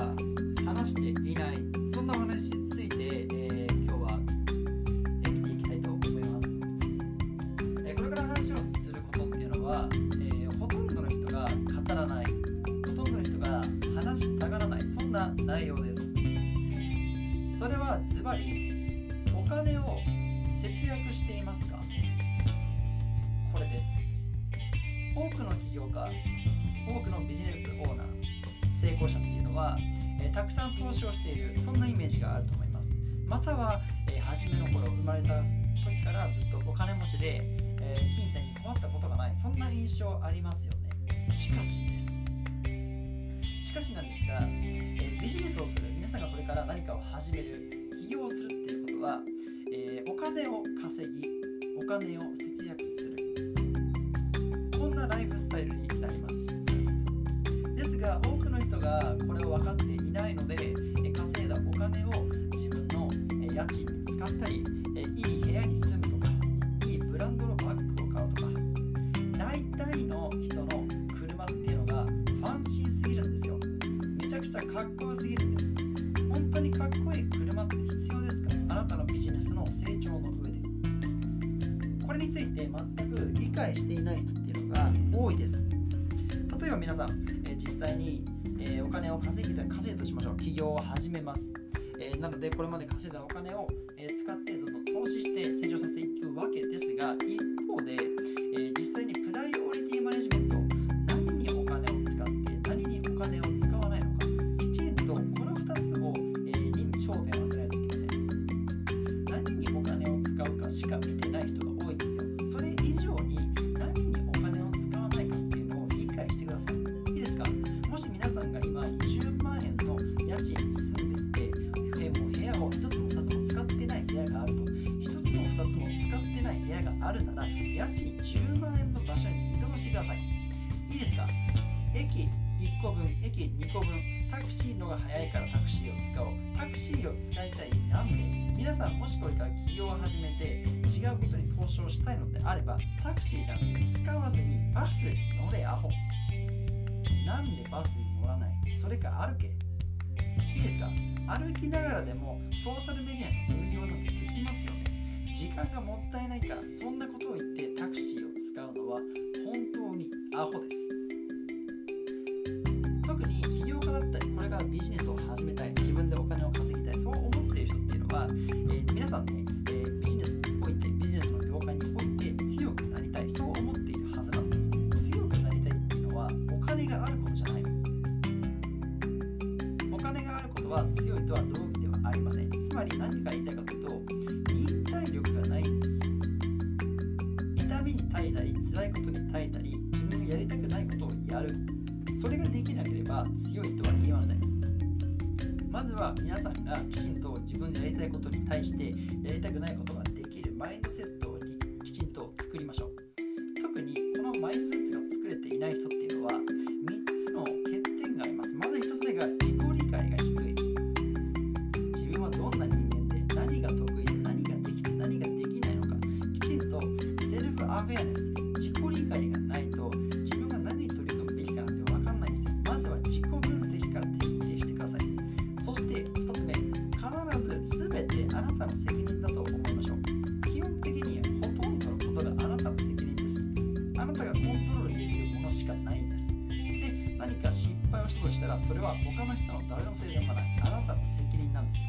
が話していない、そんなお話について、今日は見ていきたいと思います。これから話をすることっていうのは、ほとんどの人が語らない、ほとんどの人が話したがらない、そんな内容です。それはズバリ、お金を節約していますか？これです。多くの起業家、多くのビジネスオーナー、成功者っていうのは、たくさん投資をしている、そんなイメージがあると思います。または、初めの頃、生まれた時からずっとお金持ちで、金銭に困ったことがない、そんな印象ありますよね。しかしです。しかしなんですが、ビジネスをする、皆さんがこれから何かを始める、起業をするっていうことは、お金を稼ぎ、お金を節約する、こんなライフスタイルになります。ですが、多くの人がこれを分かっていないので、稼いだお金を自分の家賃に使ったり、いい部屋に住むとか、いいブランドのバッグを買うとか、大体の人の車っていうのがファンシーすぎるんですよ。めちゃくちゃかっこよすぎるんです。本当にかっこいい車って必要ですか？あなたのビジネスの成長の上で。これについて全く理解していない人っていうのが多いです。例えば皆さん、実際にお金を稼いだとしましょう。起業を始めます。なので、これまで稼いだお金を使ってどんどん投資して成長させていくわけですが、一方で、実際にプライオリティマネジメント、何にお金を使って何にお金を使わないのか、きちんとこの2つを焦点を当てないといけません。何にお金を使うかしか見てない人が多いですよ。それ以上に何にお金を使わないかっていうのを理解してください。いいですか？もし皆さんが今20万円の家賃に住んでいて、でも部屋を1つも2つも使ってない部屋があると、1つも2つも使ってない部屋があるなら、家賃10万円の場所に移動してください。いいですか？駅1個分、駅2個分、タクシーのが早いからタクシーを使おう。タクシーを使いたい。なんで皆さん、もしこれから起業を始めて違うことに投資をしたいのであれば、タクシーなんて使わずにバスに乗れ、アホ。なんでバスに乗らない？それか歩け。いいですか？歩きながらでもソーシャルメディアの運用なんてできますよね。時間がもったいないから、そんなことを言ってタクシーを使うのは本当にアホです。特に起業家だったり、これからビジネスを始めたい、自分でお金を稼ぎたい、そう思っている人っていうのは、皆さんね、ビジネスにおいて、ビジネスの業界において強くなりたい、そう思っているはずなんです。強くなりたいっていうのは、お金があることじゃない。お金があることは強いとは同義ではありません。つまり何が言いたいかというと、忍耐力がないんです。痛みに耐えたり、辛いことに耐えたり、自分がやりたくないことをやる、それができなければ強いとは言えません。まずは皆さんがきちんと自分でやりたいことに対してやりたくないことができるマインドセットをきちんと作りましょう。特にこのマインドセットが作れていない人っていうのは3つの欠点があります。まず1つ目が自己理解が低い。自分はどんな人間で、何が得意で、何ができて、何ができないのか、きちんとセルフアフェアネス、自己理解がないと自分が何に取り組むべきかなんて自己分析から徹底してください。そして2つ目、必ず全てあなたの責任だと思いましょう。基本的にほとんどのことがあなたの責任です。あなたがコントロールできるものしかないんです。で、何か失敗をしたとしたら、それは他の人の誰のせいでもない、あなたの責任なんですよ。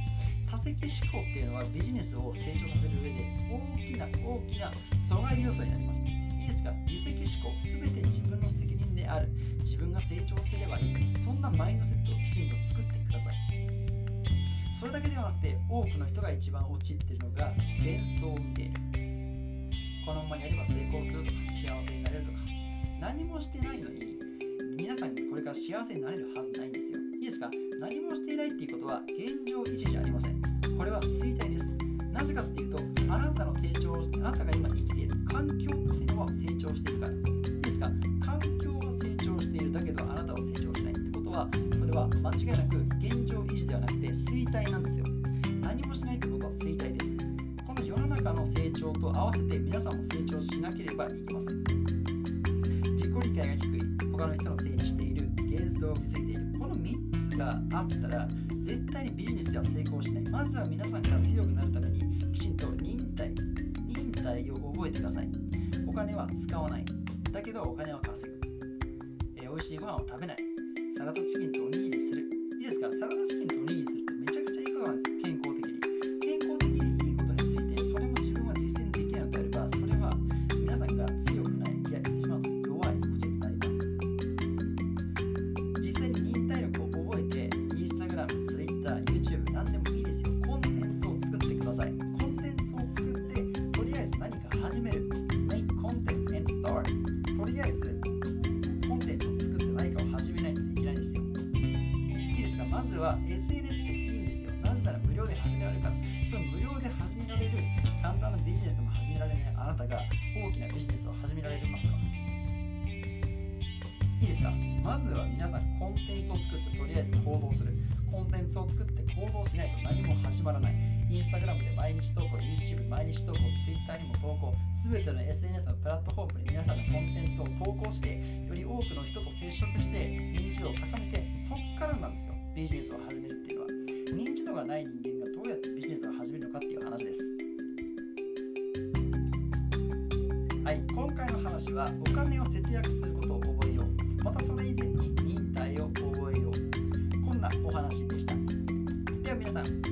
多責思考っていうのはビジネスを成長させる上で大きな阻害要素になります。いいですか？自責思考、全て自分の責任である、自分が成長すればいい、そんなマインドセットをきちんと作ってください。それだけではなくて、多くの人が一番陥っているのが幻想を見ている。このままやれば成功するとか、幸せになれるとか、何もしてないのに皆さんこれから幸せになれるはずないんですよ。いいですか？何もしていないっていうことは現状維持じゃありません。これは衰退です。なぜかっていうと、あなたの成長、あなたが今生きている環境っていうのは成長しているから。いいですか？環境は成長している、だけどあなたは成長しないってことは、それは間違いなく現状維持ではなくて衰退なんですよ。何もしないってことは衰退です。この世の中の成長と合わせて皆さんも成長しなければいけません。自己理解が低い、他の人のせいにしている、幻想を見せている、この3つがあったら絶対にビジネスでは成功しない。まずは皆さんが強くなるためにきちんと忍耐を覚えてください。お金は使わない、だけどお金は稼ぐ。美味しいご飯を食べない、サラダチキンとおにぎりする。いいですか、サラダチキンとおにぎりするってめちゃくちゃいいことなんですよ。健康的にいいことについて、それも自分は実践できないのであれば、それは皆さんが強くない、いや言ってしまうと弱いことになります。実際に忍耐力を覚えて Instagram、Twitter、YouTube 何でもいいですよ。コンテンツを作ってください。コンテンツを作ってとりあえず何か始める。 Make content and start。 とりあえずコンテンツを作って何かを始めないといけないんですよ。いいですか、まずは SNS でいいんですよ。なぜなら無料で始められるから。その無料で始められる簡単なビジネスも始められないあなたが大きなビジネスを始められますか。いいですか、まずは皆さんコンテンツを作ってとりあえず行動する。コンテンツを作って行動しないと何も始まらない。 Instagram で毎日投稿、 YouTube 毎日投稿、 Twitter にも投稿、全ての SNS のプラットフォームで皆さんのコンテンツを投稿して、より多くの人と接触して認知度を高めて、そっからなんですよビジネスを始めるっていうのは。認知度がない人間がどうやってビジネスを始めるのかっていう話です。はい、今回の話はお金を節約することを覚えよう、またそれ以前に忍耐を覚えよう、こんなお話でした。では皆さん